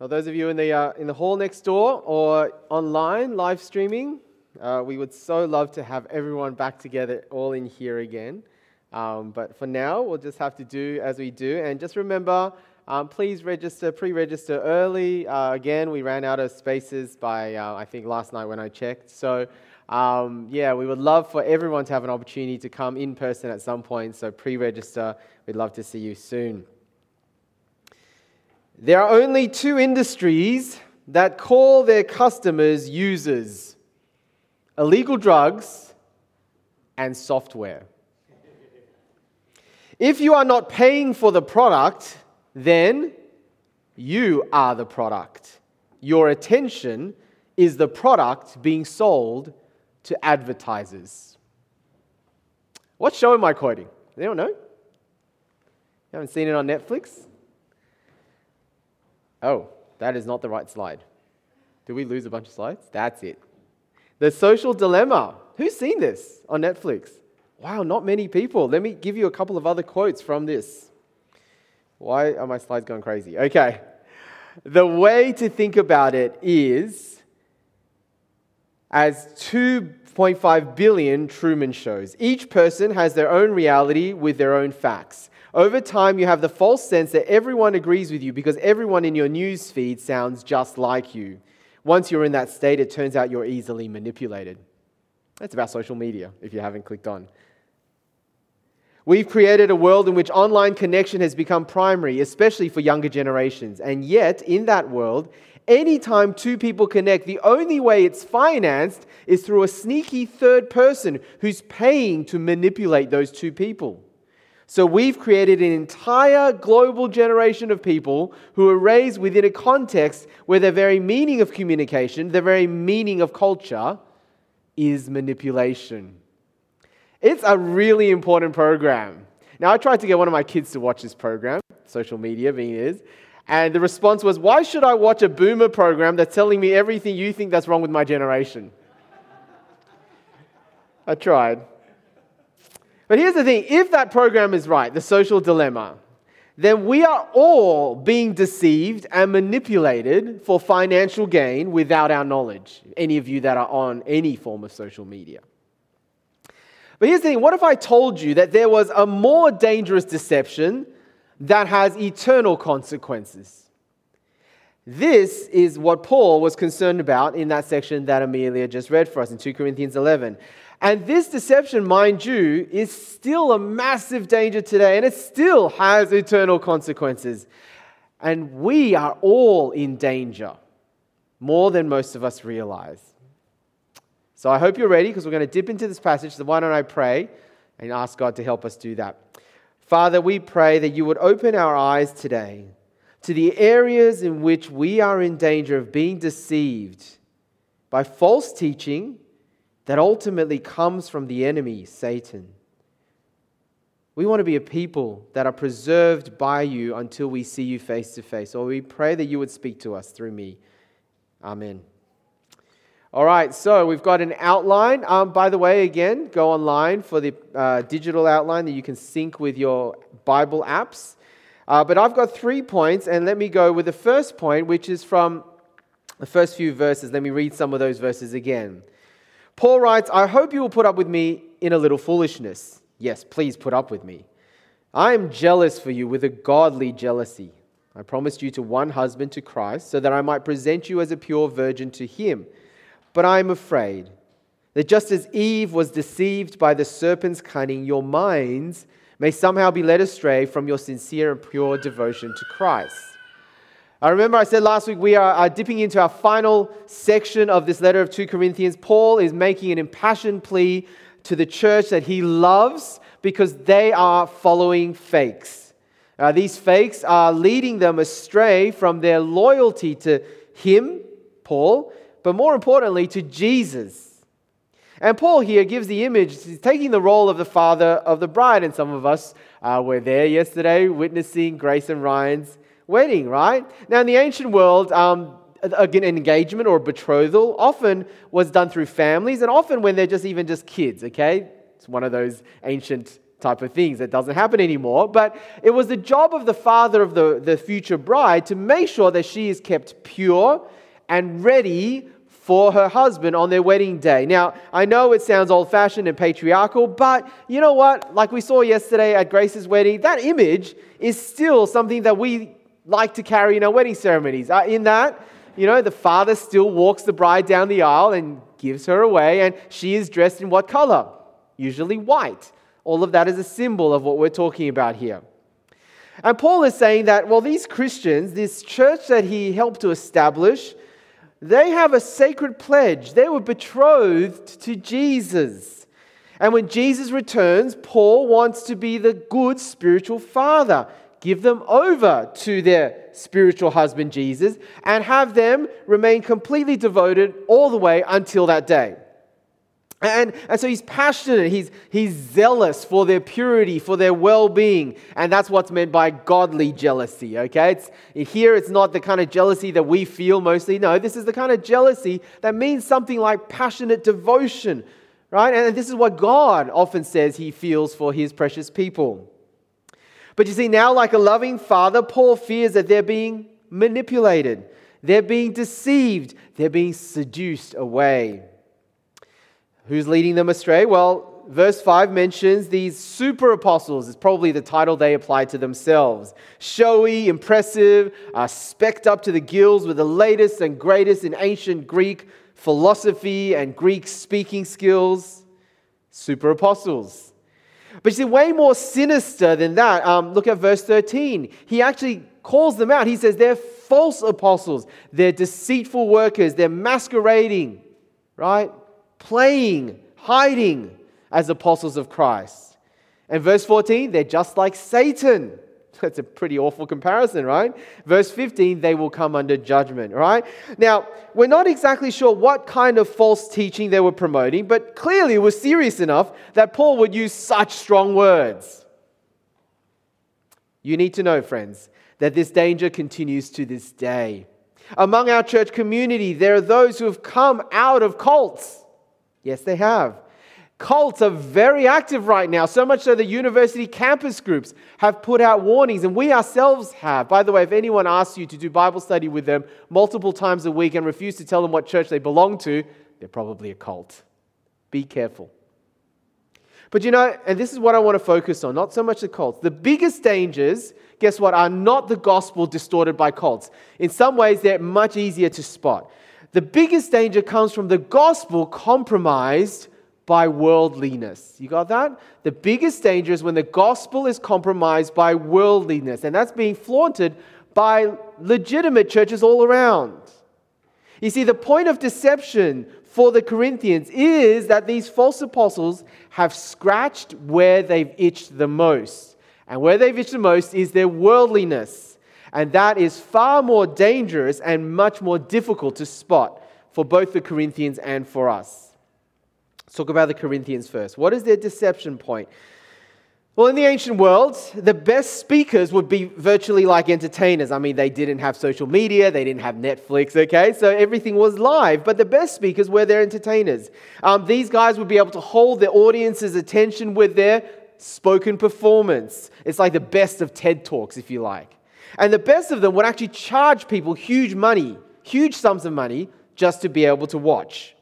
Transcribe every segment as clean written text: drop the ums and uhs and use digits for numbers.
Now, those of you in the hall next door or online, live streaming, we would so love to have everyone back together all in here again. But for now, we'll just have to do as we do. And just remember, please register, pre-register early. Again, we ran out of spaces by, I think, last night when I checked. So, we would love for everyone to have an opportunity to come in person at some point. So pre-register. We'd love to see you soon. There are only two industries that call their customers users: illegal drugs and software. If you are not paying for the product, then you are the product. Your attention is the product being sold to advertisers. What show am I quoting? Does anyone know? You haven't seen it on Netflix? Oh, that is not the right slide. Did we lose a bunch of slides? That's it. The Social Dilemma. Who's seen this on Netflix? Wow, not many people. Let me give you a couple of other quotes from this. Why are my slides going crazy? Okay. The way to think about it is as 2.5 billion Truman Shows. Each person has their own reality with their own facts. Over time, you have the false sense that everyone agrees with you because everyone in your news feed sounds just like you. Once you're in that state, it turns out you're easily manipulated. That's about social media, if you haven't clicked on. We've created a world in which online connection has become primary, especially for younger generations. And yet, in that world, anytime two people connect, the only way it's financed is through a sneaky third person who's paying to manipulate those two people. So we've created an entire global generation of people who are raised within a context where the very meaning of communication, the very meaning of culture, is manipulation. It's a really important program. Now, I tried to get one of my kids to watch this program, social media being it is, and the response was, "Why should I watch a boomer program that's telling me everything you think that's wrong with my generation?" I tried. But here's the thing, if that program is right, The Social Dilemma, then we are all being deceived and manipulated for financial gain without our knowledge, any of you that are on any form of social media. But here's the thing, what if I told you that there was a more dangerous deception that has eternal consequences? This is what Paul was concerned about in that section that Amelia just read for us in 2 Corinthians 11. And this deception, mind you, is still a massive danger today, and it still has eternal consequences. And we are all in danger, more than most of us realize. So I hope you're ready, because we're going to dip into this passage. So why don't I pray and ask God to help us do that. Father, we pray that you would open our eyes today to the areas in which we are in danger of being deceived by false teaching that ultimately comes from the enemy, Satan. We want to be a people that are preserved by you until we see you face to face. Or we pray that you would speak to us through me. Amen. All right, so we've got an outline. By the way, again, go online for the digital outline that you can sync with your Bible apps. But I've got 3 points, and let me go with the first point, which is from the first few verses. Let me read some of those verses again. Paul writes, "I hope you will put up with me in a little foolishness. Yes, please put up with me. I am jealous for you with a godly jealousy. I promised you to one husband, to Christ, so that I might present you as a pure virgin to him. But I am afraid that just as Eve was deceived by the serpent's cunning, your minds may somehow be led astray from your sincere and pure devotion to Christ." I remember I said last week we are dipping into our final section of this letter of 2 Corinthians. Paul is making an impassioned plea to the church that he loves because they are following fakes. These fakes are leading them astray from their loyalty to him, Paul, but more importantly to Jesus. And Paul here gives the image, he's taking the role of the father of the bride, and some of us were there yesterday witnessing Grace and Ryan's wedding, right? Now, in the ancient world, an engagement or a betrothal often was done through families, and often when they're just kids, okay? It's one of those ancient type of things. That doesn't happen anymore. But it was the job of the father of the future bride to make sure that she is kept pure and ready for her husband on their wedding day. Now, I know it sounds old-fashioned and patriarchal, but you know what? Like we saw yesterday at Grace's wedding, that image is still something that we like to carry in our wedding ceremonies. In that, you know, the father still walks the bride down the aisle and gives her away, and she is dressed in what color? Usually white. All of that is a symbol of what we're talking about here. And Paul is saying that, well, these Christians, this church that he helped to establish, they have a sacred pledge. They were betrothed to Jesus. And when Jesus returns, Paul wants to be the good spiritual father, give them over to their spiritual husband, Jesus, and have them remain completely devoted all the way until that day. And so he's passionate, he's zealous for their purity, for their well-being, and that's what's meant by godly jealousy, okay? It's not the kind of jealousy that we feel mostly. No, this is the kind of jealousy that means something like passionate devotion, right? And this is what God often says he feels for his precious people. But you see, now like a loving father, Paul fears that they're being manipulated, they're being deceived, they're being seduced away. Who's leading them astray? Well, verse 5 mentions these super apostles. It's probably the title they applied to themselves. Showy, impressive, specced up to the gills with the latest and greatest in ancient Greek philosophy and Greek speaking skills. Super apostles. But you see, way more sinister than that. Look at verse 13. He actually calls them out. He says they're false apostles. They're deceitful workers. They're masquerading, right? Playing, hiding as apostles of Christ. And verse 14, they're just like Satan. That's a pretty awful comparison, right? Verse 15, they will come under judgment, right? Now, we're not exactly sure what kind of false teaching they were promoting, but clearly it was serious enough that Paul would use such strong words. You need to know, friends, that this danger continues to this day. Among our church community, there are those who have come out of cults. Yes, they have. Cults are very active right now, so much so that university campus groups have put out warnings, and we ourselves have. By the way, if anyone asks you to do Bible study with them multiple times a week and refuse to tell them what church they belong to, they're probably a cult. Be careful. But you know, and this is what I want to focus on, not so much the cults. The biggest dangers, guess what, are not the gospel distorted by cults. In some ways, they're much easier to spot. The biggest danger comes from the gospel compromised by worldliness. You got that? The biggest danger is when the gospel is compromised by worldliness, and that's being flaunted by legitimate churches all around. You see, the point of deception for the Corinthians is that these false apostles have scratched where they've itched the most, and where they've itched the most is their worldliness. And that is far more dangerous and much more difficult to spot for both the Corinthians and for us. Let's talk about the Corinthians first. What is their deception point? Well, in the ancient world, the best speakers would be virtually like entertainers. I mean, they didn't have social media, they didn't have Netflix, okay? So everything was live, but the best speakers were their entertainers. These guys would be able to hold their audience's attention with their spoken performance. It's like the best of TED Talks, if you like. And the best of them would actually charge people huge sums of money, just to be able to watch.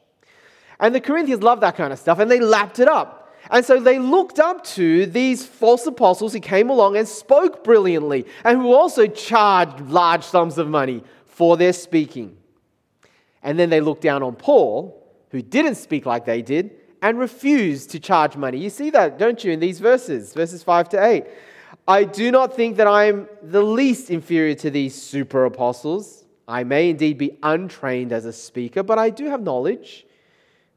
And the Corinthians loved that kind of stuff, and they lapped it up. And so they looked up to these false apostles who came along and spoke brilliantly, and who also charged large sums of money for their speaking. And then they looked down on Paul, who didn't speak like they did, and refused to charge money. You see that, don't you, in these verses 5 to 8. I do not think that I am the least inferior to these super apostles. I may indeed be untrained as a speaker, but I do have knowledge.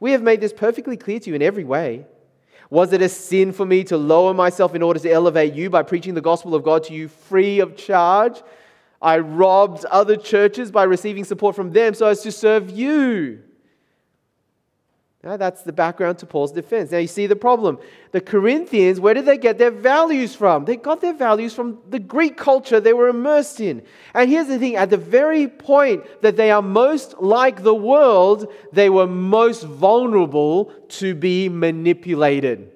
We have made this perfectly clear to you in every way. Was it a sin for me to lower myself in order to elevate you by preaching the gospel of God to you free of charge? I robbed other churches by receiving support from them so as to serve you. Now, that's the background to Paul's defense. Now, you see the problem. The Corinthians, where did they get their values from? They got their values from the Greek culture they were immersed in. And here's the thing, at the very point that they are most like the world, they were most vulnerable to be manipulated.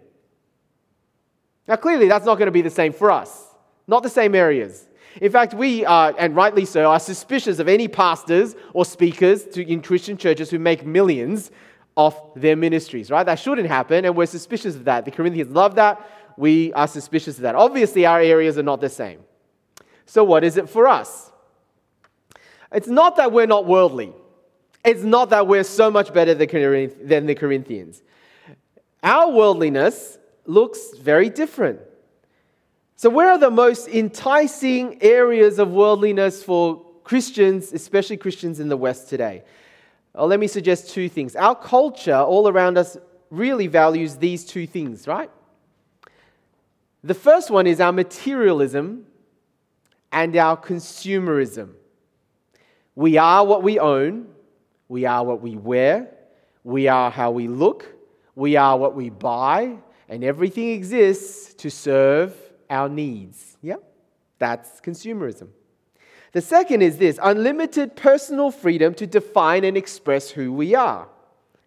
Now, clearly, that's not going to be the same for us. Not the same areas. In fact, we, and rightly so, are suspicious of any pastors or speakers in Christian churches who make millions off their ministries, right? That shouldn't happen, and we're suspicious of that. The Corinthians love that. We are suspicious of that. Obviously, our areas are not the same. So what is it for us? It's not that we're not worldly. It's not that we're so much better than the Corinthians. Our worldliness looks very different. So where are the most enticing areas of worldliness for Christians, especially Christians in the West today? Well, let me suggest two things. Our culture all around us really values these two things, right? The first one is our materialism and our consumerism. We are what we own. We are what we wear. We are how we look. We are what we buy. And everything exists to serve our needs. Yeah, that's consumerism. The second is this, unlimited personal freedom to define and express who we are.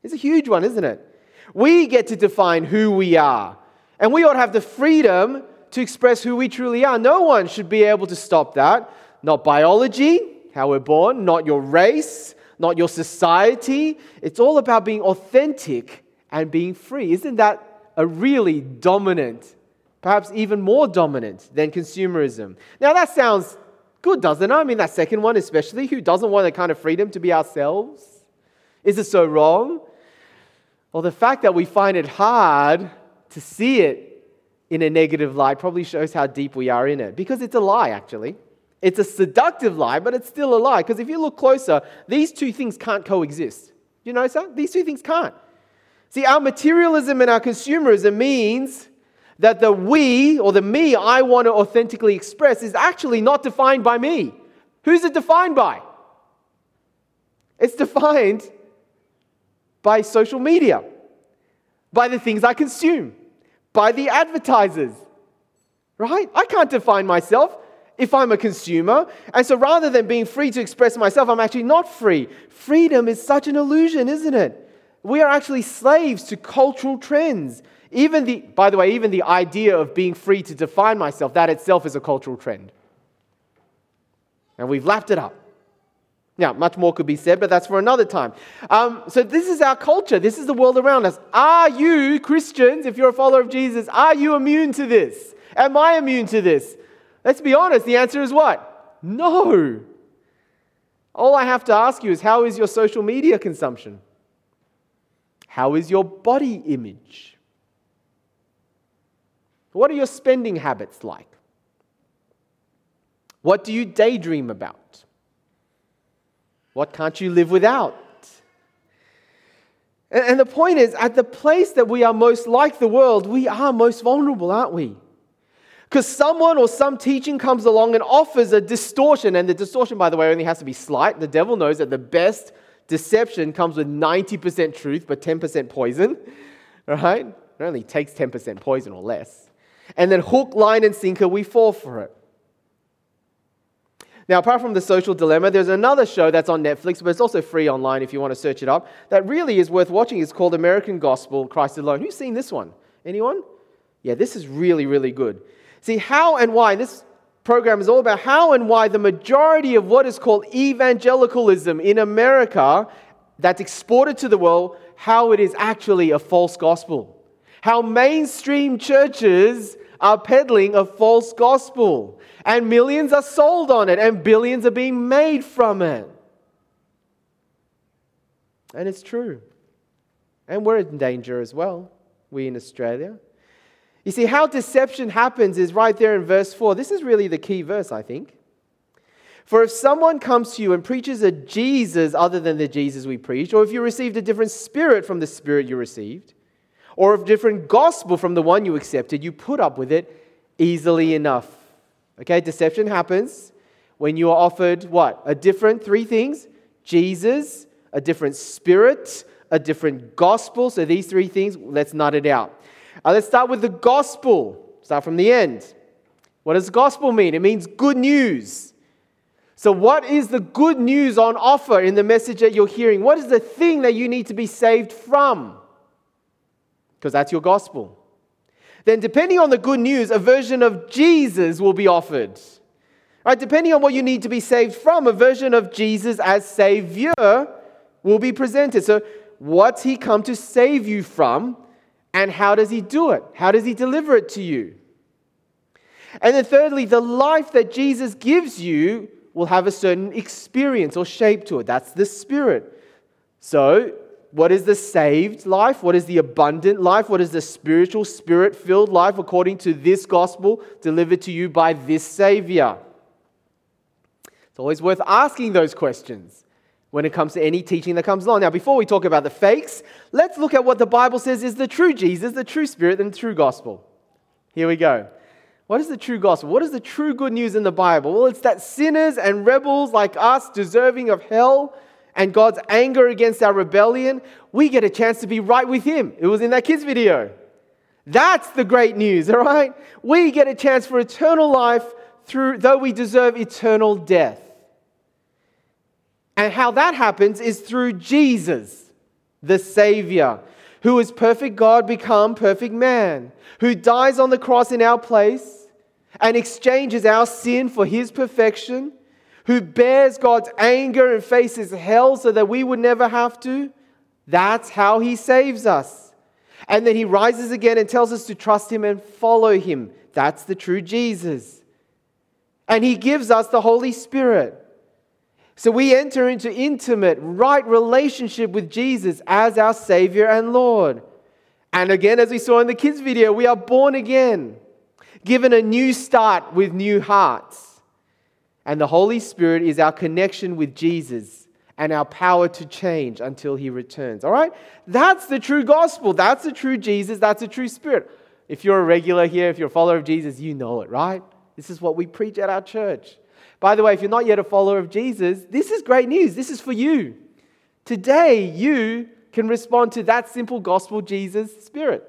It's a huge one, isn't it? We get to define who we are. And we ought to have the freedom to express who we truly are. No one should be able to stop that. Not biology, how we're born, not your race, not your society. It's all about being authentic and being free. Isn't that a really dominant, perhaps even more dominant than consumerism? Now that sounds good, doesn't it? I mean, that second one especially, who doesn't want that kind of freedom to be ourselves? Is it so wrong? Well, the fact that we find it hard to see it in a negative light probably shows how deep we are in it, because it's a lie, actually. It's a seductive lie, but it's still a lie, because if you look closer, these two things can't coexist. You notice that? These two things can't. See, our materialism and our consumerism means that the we, or the me I want to authentically express, is actually not defined by me. Who's it defined by? It's defined by social media, by the things I consume, by the advertisers, right? I can't define myself if I'm a consumer. And so rather than being free to express myself, I'm actually not free. Freedom is such an illusion, isn't it? We are actually slaves to cultural trends. Even the idea of being free to define myself, that itself is a cultural trend. And we've lapped it up. Now, much more could be said, but that's for another time. So this is our culture. This is the world around us. Are you, Christians, if you're a follower of Jesus, are you immune to this? Am I immune to this? Let's be honest. The answer is what? No. All I have to ask you is, how is your social media consumption? How is your body image? What are your spending habits like? What do you daydream about? What can't you live without? And the point is, at the place that we are most like the world, we are most vulnerable, aren't we? Because someone or some teaching comes along and offers a distortion. And the distortion, by the way, only has to be slight. The devil knows that the best deception comes with 90% truth, but 10% poison. Right? It only takes 10% poison or less. And then hook, line, and sinker, we fall for it. Now, apart from The Social Dilemma, there's another show that's on Netflix, but it's also free online if you want to search it up, that really is worth watching. It's called American Gospel, Christ Alone. Who's seen this one? Anyone? Yeah, this is really, really good. See, how and why, this program is all about how and why the majority of what is called evangelicalism in America that's exported to the world, how it is actually a false gospel. How mainstream churches are peddling a false gospel, and millions are sold on it, and billions are being made from it. And it's true. And we're in danger as well, we in Australia. You see, how deception happens is right there in verse 4. This is really the key verse, I think. For if someone comes to you and preaches a Jesus other than the Jesus we preach, or if you received a different spirit from the spirit you received, or of different gospel from the one you accepted, you put up with it easily enough. Okay, deception happens when you are offered what? A different three things: Jesus, a different spirit, a different gospel. So these three things, let's nut it out. Let's start with the gospel. Start from the end. What does gospel mean? It means good news. So what is the good news on offer in the message that you're hearing? What is the thing that you need to be saved from? Because that's your gospel. then depending on the good news, a version of Jesus will be offered. Right? Depending on what you need to be saved from, a version of Jesus as Savior will be presented. So what's he come to save you from, and how does he do it? How does he deliver it to you? And then thirdly, the life that Jesus gives you will have a certain experience or shape to it. That's the Spirit. So what is the saved life? What is the abundant life? What is the spiritual, Spirit-filled life according to this gospel delivered to you by this Savior? It's always worth asking those questions when it comes to any teaching that comes along. Now, before we talk about the fakes, let's look at what the Bible says is the true Jesus, the true Spirit, and the true gospel. Here we go. What is the true gospel? What is the true good news in the Bible? Well, it's that sinners and rebels like us, deserving of hell and God's anger against our rebellion, we get a chance to be right with Him. It was in that kids' video. That's the great news, all right? We get a chance for eternal life though we deserve eternal death. And how that happens is through Jesus, the Savior, who is perfect God become perfect man, who dies on the cross in our place and exchanges our sin for His perfection, who bears God's anger and faces hell so that we would never have to. That's how He saves us. And then He rises again and tells us to trust Him and follow Him. That's the true Jesus. And He gives us the Holy Spirit. So we enter into intimate, right relationship with Jesus as our Savior and Lord. And again, as we saw in the kids' video, we are born again, given a new start with new hearts. And the Holy Spirit is our connection with Jesus and our power to change until He returns. All right? That's the true gospel. That's the true Jesus. That's the true Spirit. If you're a regular here, if you're a follower of Jesus, you know it, right? This is what we preach at our church. By the way, if you're not yet a follower of Jesus, this is great news. This is for you. Today, you can respond to that simple gospel, Jesus' Spirit,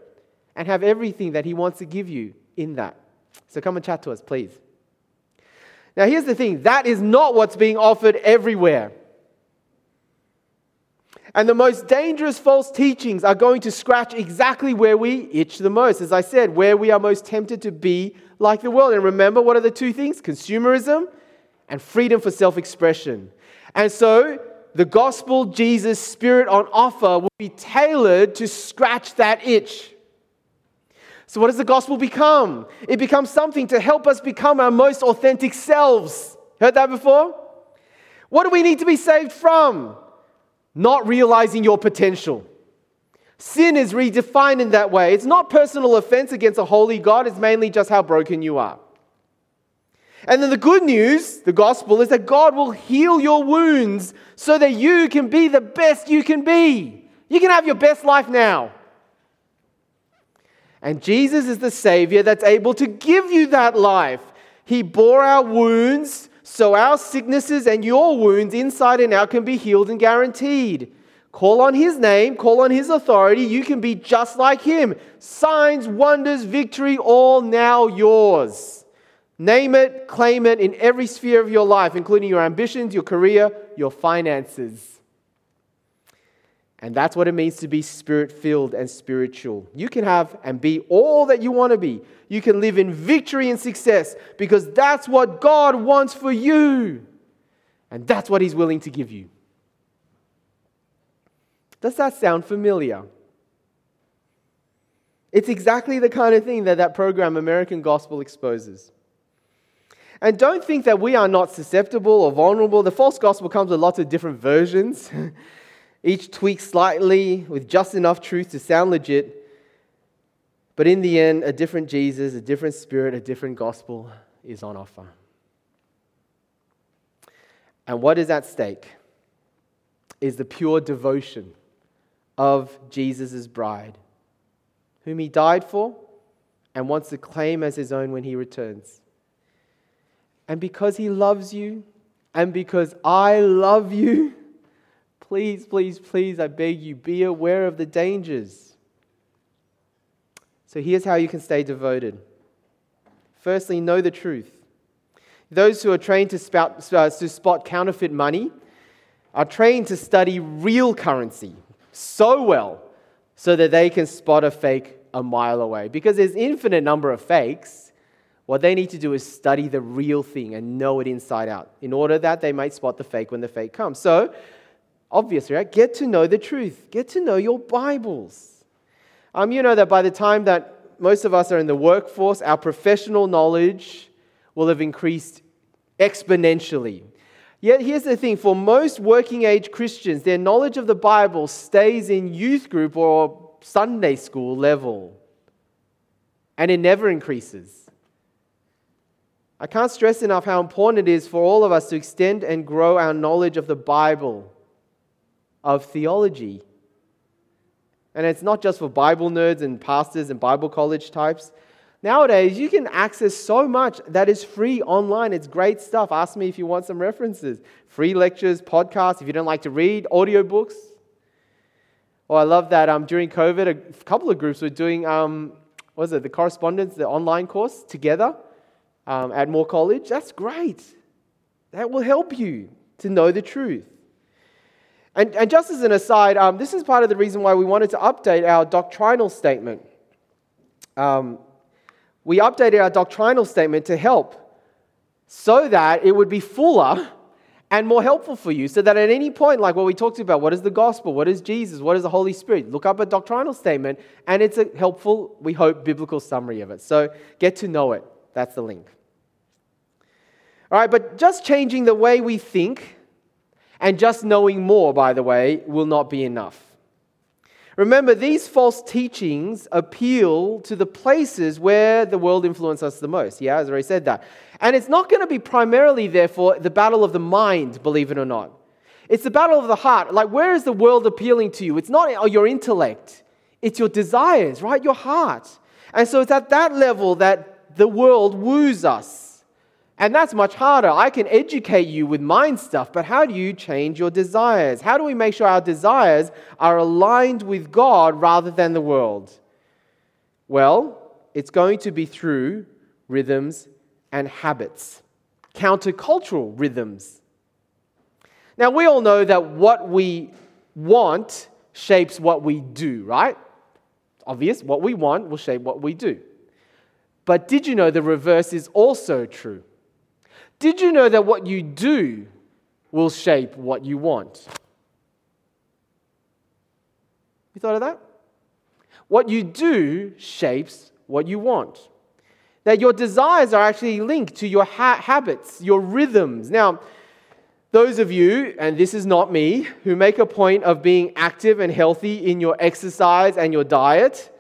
and have everything that He wants to give you in that. So come and chat to us, please. Now, here's the thing. That is not what's being offered everywhere. And the most dangerous false teachings are going to scratch exactly where we itch the most. As I said, where we are most tempted to be like the world. And remember, what are the two things? Consumerism and freedom for self-expression. And so, the gospel, Jesus, Spirit on offer will be tailored to scratch that itch. So what does the gospel become? It becomes something to help us become our most authentic selves. Heard that before? What do we need to be saved from? Not realizing your potential. Sin is redefined in that way. It's not personal offense against a holy God. It's mainly just how broken you are. And then the good news, the gospel, is that God will heal your wounds so that you can be the best you can be. You can have your best life now. And Jesus is the Savior that's able to give you that life. He bore our wounds so our sicknesses and your wounds inside and out can be healed and guaranteed. Call on His name, call on His authority, you can be just like Him. Signs, wonders, victory, all now yours. Name it, claim it in every sphere of your life, including your ambitions, your career, your finances. And that's what it means to be Spirit-filled and spiritual. You can have and be all that you want to be. You can live in victory and success because that's what God wants for you. And that's what He's willing to give you. Does that sound familiar? It's exactly the kind of thing that program, American Gospel, exposes. And don't think that we are not susceptible or vulnerable. The false gospel comes with lots of different versions, each tweaked slightly with just enough truth to sound legit. But in the end, a different Jesus, a different Spirit, a different gospel is on offer. And what is at stake is the pure devotion of Jesus' bride, whom He died for and wants to claim as His own when He returns. And because He loves you, and because I love you, please, please, please, I beg you, be aware of the dangers. So here's how you can stay devoted. Firstly, know the truth. Those who are trained to spot counterfeit money are trained to study real currency so well so that they can spot a fake a mile away. Because there's infinite number of fakes. What they need to do is study the real thing and know it inside out, in order that they might spot the fake when the fake comes. So, obviously, right? Get to know the truth. Get to know your Bibles. You know that by the time that most of us are in the workforce, our professional knowledge will have increased exponentially. Yet here's the thing, for most working age Christians, their knowledge of the Bible stays in youth group or Sunday school level, and it never increases. I can't stress enough how important it is for all of us to extend and grow our knowledge of the Bible, of theology. And it's not just for Bible nerds and pastors and Bible college types. Nowadays, you can access so much that is free online. It's great stuff. Ask me if you want some references. Free lectures, podcasts, if you don't like to read, audiobooks. Oh, I love that during COVID, a couple of groups were doing, the correspondence, the online course together at Moore College. That's great. That will help you to know the truth. And just as an aside, this is part of the reason why we wanted to update our doctrinal statement. We updated our doctrinal statement to help so that it would be fuller and more helpful for you, so that at any point, like what we talked about, what is the gospel, what is Jesus, what is the Holy Spirit, look up a doctrinal statement, and it's a helpful, we hope, biblical summary of it. So get to know it. That's the link. All right, but just changing the way we think and just knowing more, by the way, will not be enough. Remember, these false teachings appeal to the places where the world influences us the most. Yeah, I've already said that. And it's not going to be primarily, therefore, the battle of the mind, believe it or not. It's the battle of the heart. Like, where is the world appealing to you? It's not your intellect. It's your desires, right? Your heart. And so it's at that level that the world woos us. And that's much harder. I can educate you with mind stuff, but how do you change your desires? How do we make sure our desires are aligned with God rather than the world? Well, it's going to be through rhythms and habits, countercultural rhythms. Now, we all know that what we want shapes what we do, right? It's obvious. What we want will shape what we do. But did you know the reverse is also true? Did you know that what you do will shape what you want? You thought of that? What you do shapes what you want. That your desires are actually linked to your habits, your rhythms. Now, those of you, and this is not me, who make a point of being active and healthy in your exercise and your diet,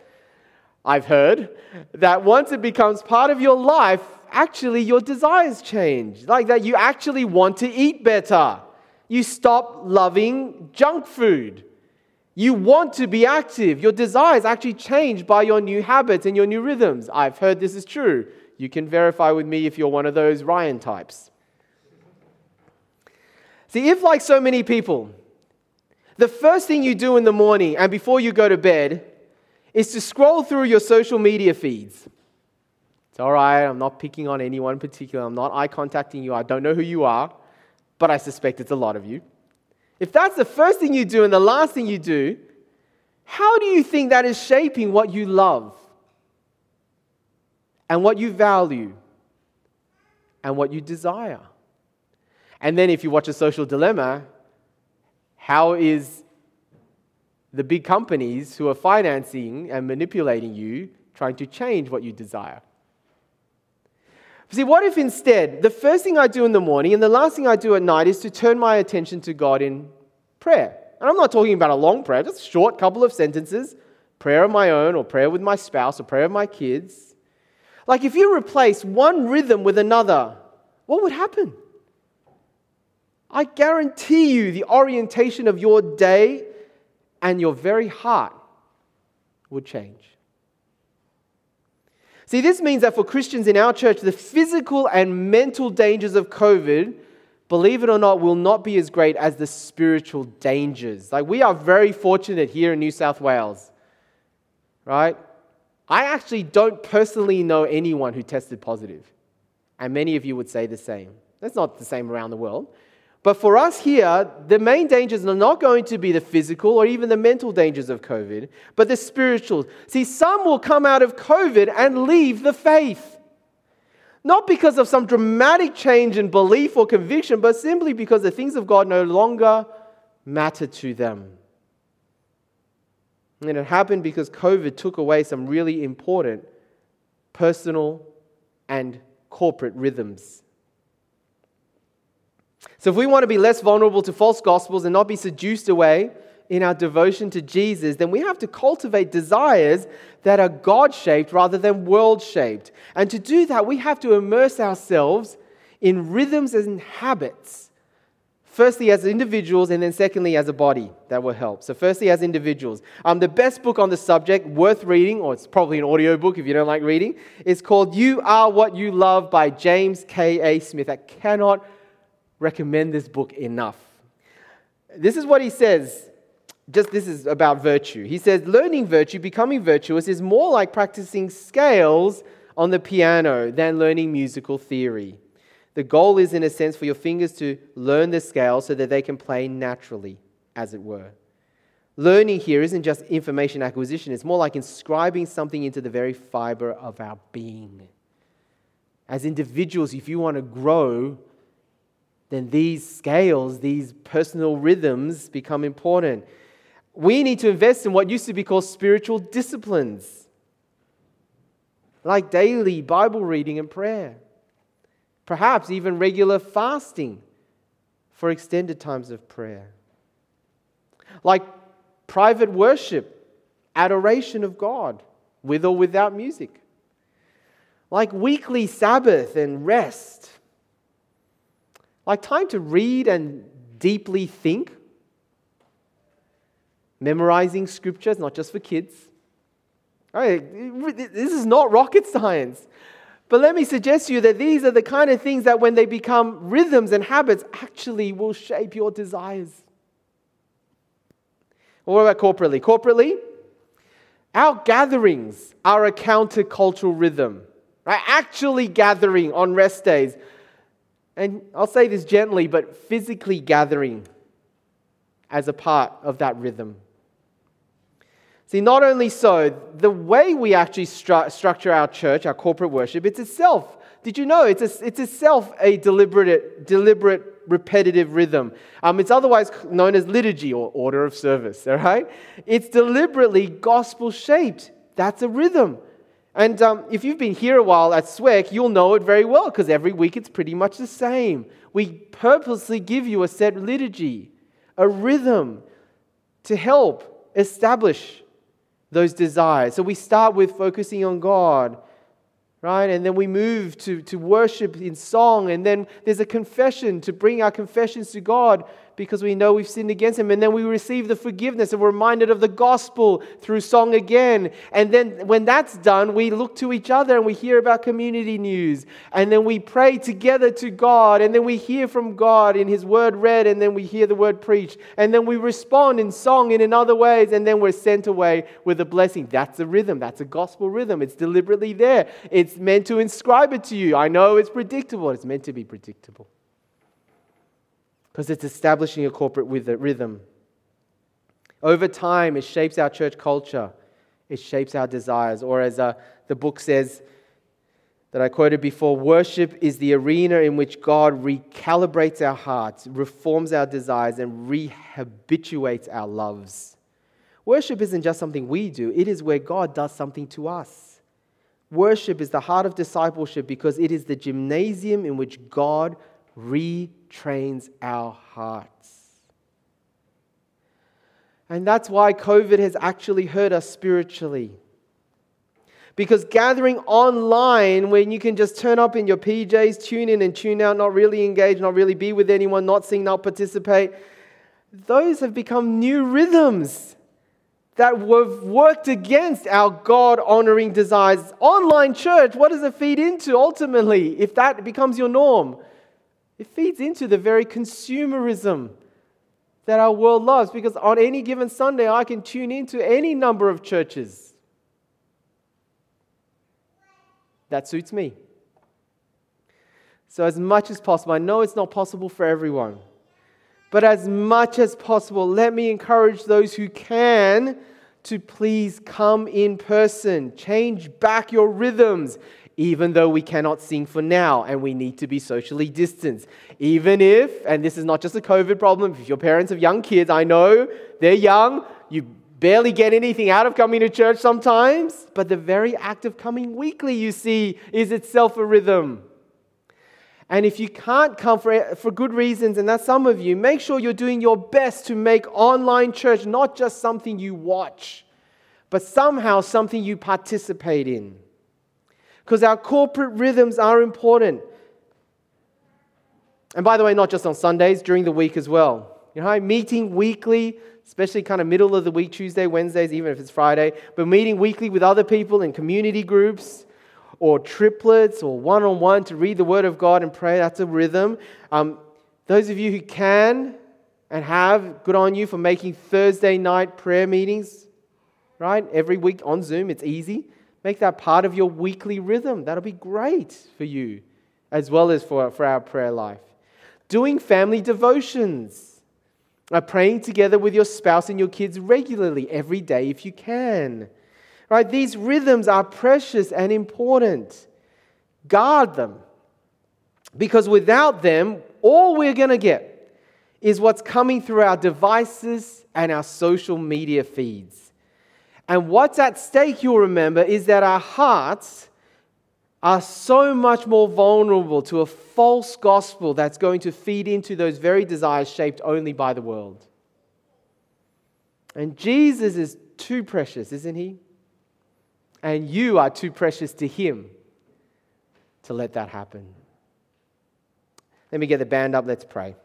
I've heard that once it becomes part of your life, actually your desires change. Like that you actually want to eat better. You stop loving junk food. You want to be active. Your desires actually change by your new habits and your new rhythms. I've heard this is true. You can verify with me if you're one of those Ryan types. See, if like so many people, the first thing you do in the morning and before you go to bed is to scroll through your social media feeds. It's all right, I'm not picking on anyone in particular. I'm not eye contacting you. I don't know who you are, but I suspect it's a lot of you. If that's the first thing you do and the last thing you do, how do you think that is shaping what you love and what you value and what you desire? And then if you watch A Social Dilemma, how is the big companies who are financing and manipulating you trying to change what you desire? See, what if instead the first thing I do in the morning and the last thing I do at night is to turn my attention to God in prayer? And I'm not talking about a long prayer, just a short couple of sentences, prayer of my own or prayer with my spouse or prayer of my kids. Like if you replace one rhythm with another, what would happen? I guarantee you the orientation of your day and your very heart would change. See, this means that for Christians in our church, the physical and mental dangers of COVID, believe it or not, will not be as great as the spiritual dangers. Like, we are very fortunate here in New South Wales, right? I actually don't personally know anyone who tested positive, and many of you would say the same. That's not the same around the world. But for us here, the main dangers are not going to be the physical or even the mental dangers of COVID, but the spiritual. See, some will come out of COVID and leave the faith. Not because of some dramatic change in belief or conviction, but simply because the things of God no longer matter to them. And it happened because COVID took away some really important personal and corporate rhythms. So if we want to be less vulnerable to false gospels and not be seduced away in our devotion to Jesus, then we have to cultivate desires that are God-shaped rather than world-shaped. And to do that, we have to immerse ourselves in rhythms and habits. Firstly, as individuals, and then secondly, as a body. That will help. So firstly, as individuals. The best book on the subject, worth reading, or it's probably an audiobook if you don't like reading, is called You Are What You Love by James K.A. Smith. I cannot recommend this book enough. This is what he says. This is about virtue. He says, learning virtue, becoming virtuous, is more like practicing scales on the piano than learning musical theory. The goal is, in a sense, for your fingers to learn the scale so that they can play naturally, as it were. Learning here isn't just information acquisition. It's more like inscribing something into the very fiber of our being. As individuals, if you want to grow, then these scales, these personal rhythms become important. We need to invest in what used to be called spiritual disciplines, like daily Bible reading and prayer. Perhaps even regular fasting for extended times of prayer. Like private worship, adoration of God, with or without music. Like weekly Sabbath and rest. Like time to read and deeply think. Memorizing scriptures, not just for kids. All right, this is not rocket science. But let me suggest to you that these are the kind of things that when they become rhythms and habits actually will shape your desires. Well, what about corporately? Corporately, our gatherings are a countercultural rhythm. Right? Actually gathering on rest days. And I'll say this gently, but physically gathering as a part of that rhythm. See, not only so, the way we actually structure our church, our corporate worship, it's itself. Did you know it's itself a deliberate, repetitive rhythm? It's otherwise known as liturgy or order of service. All right, it's deliberately gospel-shaped. That's a rhythm. And if you've been here a while at SWEC, you'll know it very well because every week it's pretty much the same. We purposely give you a set liturgy, a rhythm, to help establish those desires. So we start with focusing on God, right? And then we move to worship in song. And then there's a confession to bring our confessions to God because we know we've sinned against Him. And then we receive the forgiveness and we're reminded of the gospel through song again. And then when that's done, we look to each other and we hear about community news. And then we pray together to God. And then we hear from God in His word read. And then we hear the word preached. And then we respond in song and in other ways. And then we're sent away with a blessing. That's a rhythm. That's a gospel rhythm. It's deliberately there. It's meant to inscribe it to you. I know it's predictable. It's meant to be predictable. Because it's establishing a corporate rhythm. Over time, it shapes our church culture. It shapes our desires. Or as the book says that I quoted before, worship is the arena in which God recalibrates our hearts, reforms our desires, and rehabituates our loves. Worship isn't just something we do. It is where God does something to us. Worship is the heart of discipleship because it is the gymnasium in which God retrains our hearts. And that's why COVID has actually hurt us spiritually. Because gathering online when you can just turn up in your PJs, tune in and tune out, not really engage, not really be with anyone, not sing, not participate, those have become new rhythms that have worked against our God-honoring desires. Online church, what does it feed into ultimately if that becomes your norm? It feeds into the very consumerism that our world loves because on any given Sunday, I can tune into any number of churches. That suits me. So as much as possible, I know it's not possible for everyone, But as much as possible, let me encourage those who can to please come in person. Change back your rhythms, even though we cannot sing for now and we need to be socially distanced. Even if, and this is not just a COVID problem, if your parents have young kids, I know they're young, you barely get anything out of coming to church sometimes, but the very act of coming weekly, you see, is itself a rhythm. And if you can't come for good reasons, and that's some of you, make sure you're doing your best to make online church not just something you watch, but somehow something you participate in. Because our corporate rhythms are important. And by the way, not just on Sundays, during the week as well. You know, meeting weekly, especially kind of middle of the week, Tuesday, Wednesdays, even if it's Friday, but meeting weekly with other people in community groups, or triplets, or one-on-one to read the Word of God and pray. That's a rhythm. Those of you who can and have, good on you for making Thursday night prayer meetings, right? Every week on Zoom, it's easy. Make that part of your weekly rhythm. That'll be great for you, as well as for our prayer life. Doing family devotions. Praying together with your spouse and your kids regularly, every day if you can. Right, these rhythms are precious and important. Guard them. Because without them, all we're going to get is what's coming through our devices and our social media feeds. And what's at stake, you'll remember, is that our hearts are so much more vulnerable to a false gospel that's going to feed into those very desires shaped only by the world. And Jesus is too precious, isn't he? And you are too precious to Him to let that happen. Let me get the band up. Let's pray.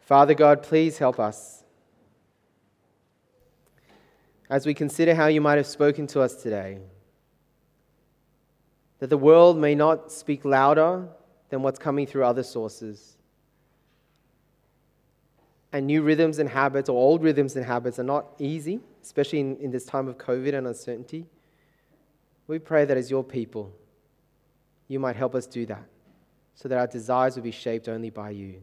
Father God, please help us. As we consider how you might have spoken to us today, that the world may not speak louder than what's coming through other sources. And new rhythms and habits, or old rhythms and habits, are not easy, especially in this time of COVID and uncertainty. We pray that as your people, you might help us do that, so that our desires will be shaped only by you.